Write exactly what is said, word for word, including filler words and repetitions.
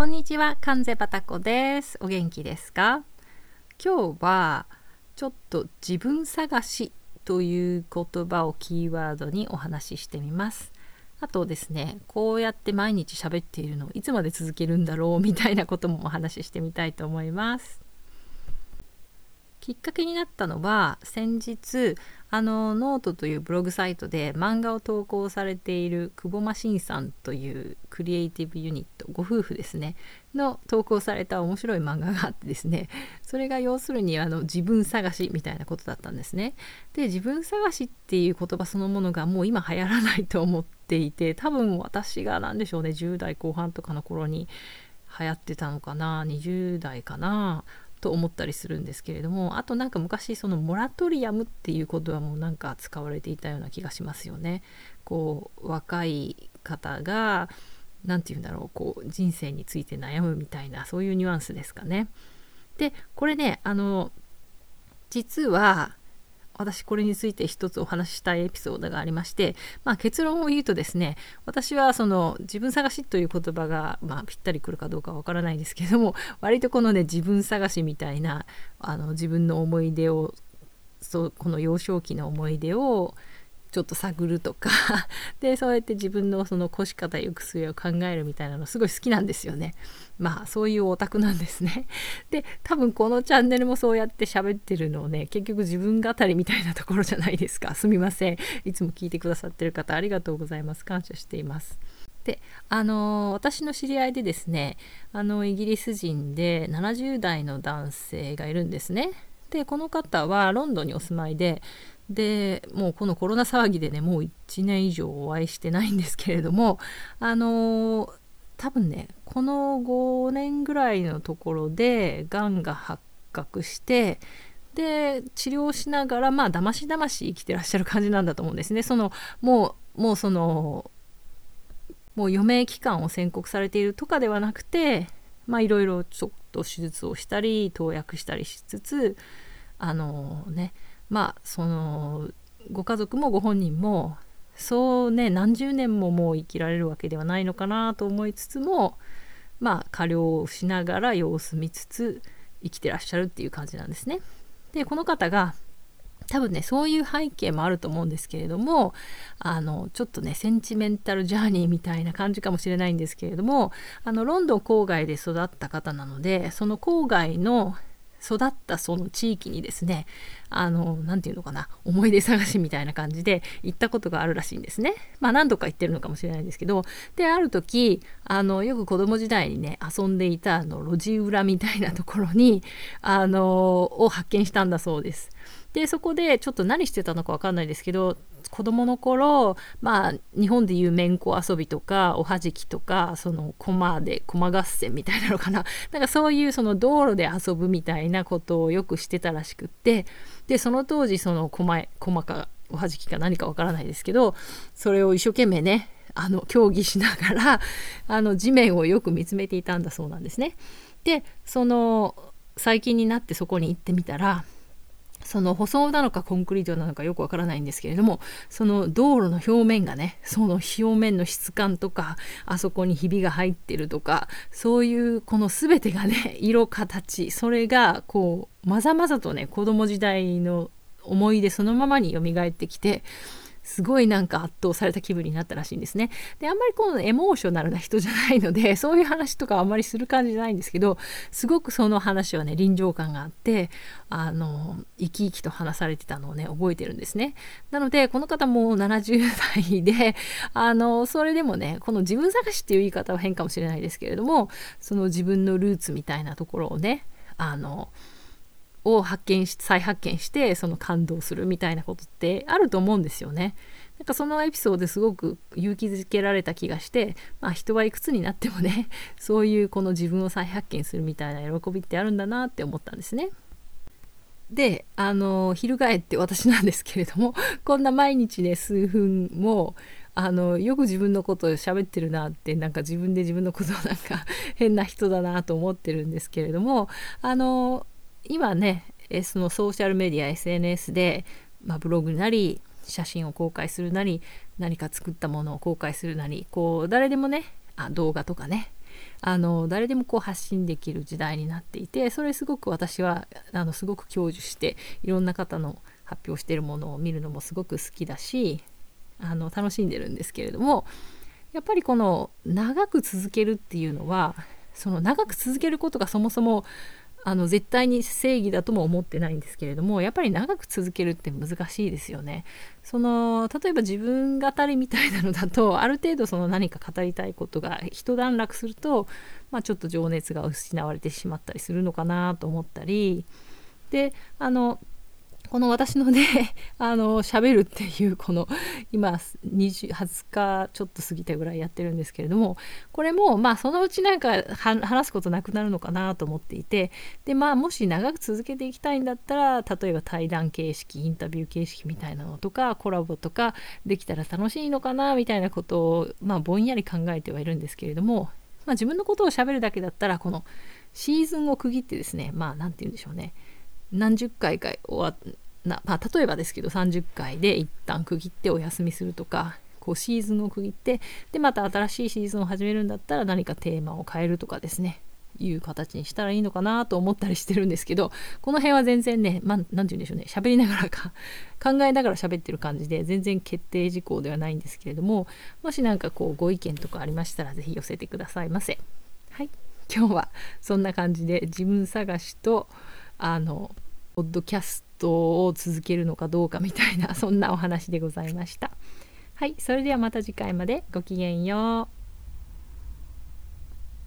こんにちは、かんぜばたこです。お元気ですか？今日はちょっと自分探しという言葉をキーワードにお話ししてみます。あとですね、こうやって毎日喋っているのをいつまで続けるんだろうみたいなこともお話ししてみたいと思います。きっかけになったのは、先日あのノートというブログサイトで漫画を投稿されている久保真真さんというクリエイティブユニットご夫婦ですねの投稿された面白い漫画があってですね、それが要するにあの自分探しみたいなことだったんですね。で、自分探しっていう言葉そのものがもう今流行らないと思っていて、多分私が何でしょうねじゅう代後半とかの頃に流行ってたのかな、にじゅう代かなと思ったりするんですけれども、あとなんか昔そのモラトリアムっていうことはもうなんか使われていたような気がしますよね。こう若い方がなんていうんだろう、こう人生について悩むみたいな、そういうニュアンスですかね。で、これね、あの実は私これについて一つお話ししたいエピソードがありまして、まあ、結論を言うとですね、私はその自分探しという言葉が、まあ、ぴったりくるかどうかわからないですけども、割とこのね自分探しみたいな、あの自分の思い出を、そうこの幼少期の思い出をちょっと探るとかで、そうやって自分のその越し方行く末を考えるみたいなのすごい好きなんですよね。まあそういうオタクなんですね。で、多分このチャンネルもそうやって喋ってるのをね、結局自分語りみたいなところじゃないですか。すみません、いつも聞いてくださってる方ありがとうございます、感謝しています。で、あのー、私の知り合いでですね、あのイギリス人でななじゅう代の男性がいるんですね。で、この方はロンドンにお住まいで、でもうこのコロナ騒ぎでね、もういちねん以上お会いしてないんですけれども、あのー、多分ねこのごねんぐらいのところでがんが発覚して、で治療しながらまあだましだまし生きてらっしゃる感じなんだと思うんですね。そのもうもうそのもう余命期間を宣告されているとかではなくて、まあいろいろちょっと手術をしたり投薬したりしつつ、あのー、ねまあそのご家族もご本人もそうね何十年ももう生きられるわけではないのかなと思いつつも、まあ過労をしながら様子見つつ生きてらっしゃるっていう感じなんですね。で、この方が多分ねそういう背景もあると思うんですけれども、あのちょっとねセンチメンタルジャーニーみたいな感じかもしれないんですけれども、あのロンドン郊外で育った方なので、その郊外の育ったその地域にですね、あのなんていうのかな、思い出探しみたいな感じで行ったことがあるらしいんですね。まあ何度か行ってるのかもしれないんですけど、である時あのよく子供時代にね遊んでいたあの路地裏みたいなところにあのを発見したんだそうです。でそこでちょっと何してたのか分かんないですけど、子供の頃まあ日本でいうめんこ遊びとかおはじきとか、その駒で駒合戦みたいなのかな、なんかそういうその道路で遊ぶみたいなことをよくしてたらしくって、でその当時その駒かおはじきか何か分からないですけど、それを一生懸命ねあの競技しながらあの地面をよく見つめていたんだそうなんですね。でその最近になってそこに行ってみたら、その舗装なのかコンクリートなのかよくわからないんですけれども、その道路の表面がね、その表面の質感とか、あそこにひびが入ってるとか、そういうこの全てがね色形、それがこうまざまざとね子供時代の思い出そのままに蘇ってきて、すごいなんか圧倒された気分になったらしいんですね。であんまりこのエモーショナルな人じゃないので、そういう話とかあんまりする感じじゃないんですけど、すごくその話はね臨場感があって、あの生き生きと話されてたのをね覚えてるんですね。なのでこの方もななじゅう代で、あのそれでもねこの自分探しっていう言い方は変かもしれないですけれども、その自分のルーツみたいなところをねあのを発見し再発見して、その感動するみたいなことってあると思うんですよね。なんかそのエピソードですごく勇気づけられた気がして、まあ、人はいくつになってもねそういうこの自分を再発見するみたいな喜びってあるんだなって思ったんですね。であの翻って私なんですけれども、こんな毎日ね数分もあのよく自分のことを喋ってるなって、なんか自分で自分のことをなんか変な人だなと思ってるんですけれども、あの今ねそのソーシャルメディア エスエヌエス で、まあ、ブログなり写真を公開するなり、何か作ったものを公開するなり、こう誰でもねあ動画とかねあの誰でもこう発信できる時代になっていて、それすごく私はあのすごく享受して、いろんな方の発表しているものを見るのもすごく好きだし、あの楽しんでるんですけれども、やっぱりこの長く続けるっていうのは、その長く続けることがそもそもあの絶対に正義だとも思ってないんですけれども、やっぱり長く続けるって難しいですよね。その例えば自分語りみたいなのだと、ある程度その何か語りたいことが一段落すると、まあ、ちょっと情熱が失われてしまったりするのかなと思ったりで、あのこの私のね、あの喋るっていうこの今にじゅう、はつかちょっと過ぎたぐらいやってるんですけれども、これもまあそのうちなんか話すことなくなるのかなと思っていて、でまあもし長く続けていきたいんだったら、例えば対談形式、インタビュー形式みたいなのとか、コラボとかできたら楽しいのかなみたいなことをまあぼんやり考えてはいるんですけれども、まあ自分のことを喋るだけだったら、このシーズンを区切ってですね、まあなんて言うんでしょうね。何十回か終わな、まあ、例えばですけどさんじゅっかいで一旦区切ってお休みするとか、こうシーズンを区切って、でまた新しいシーズンを始めるんだったら何かテーマを変えるとかですね、いう形にしたらいいのかなと思ったりしてるんですけど、この辺は全然ね、まあ、なんて言うんでしょうね、喋りながらか考えながら喋ってる感じで、全然決定事項ではないんですけれども、もしなんかこうご意見とかありましたらぜひ寄せてくださいませ。はい、今日はそんな感じで自分探しとあのポッドキャストを続けるのかどうかみたいな、そんなお話でございました。はい、それではまた次回までごきげんよう。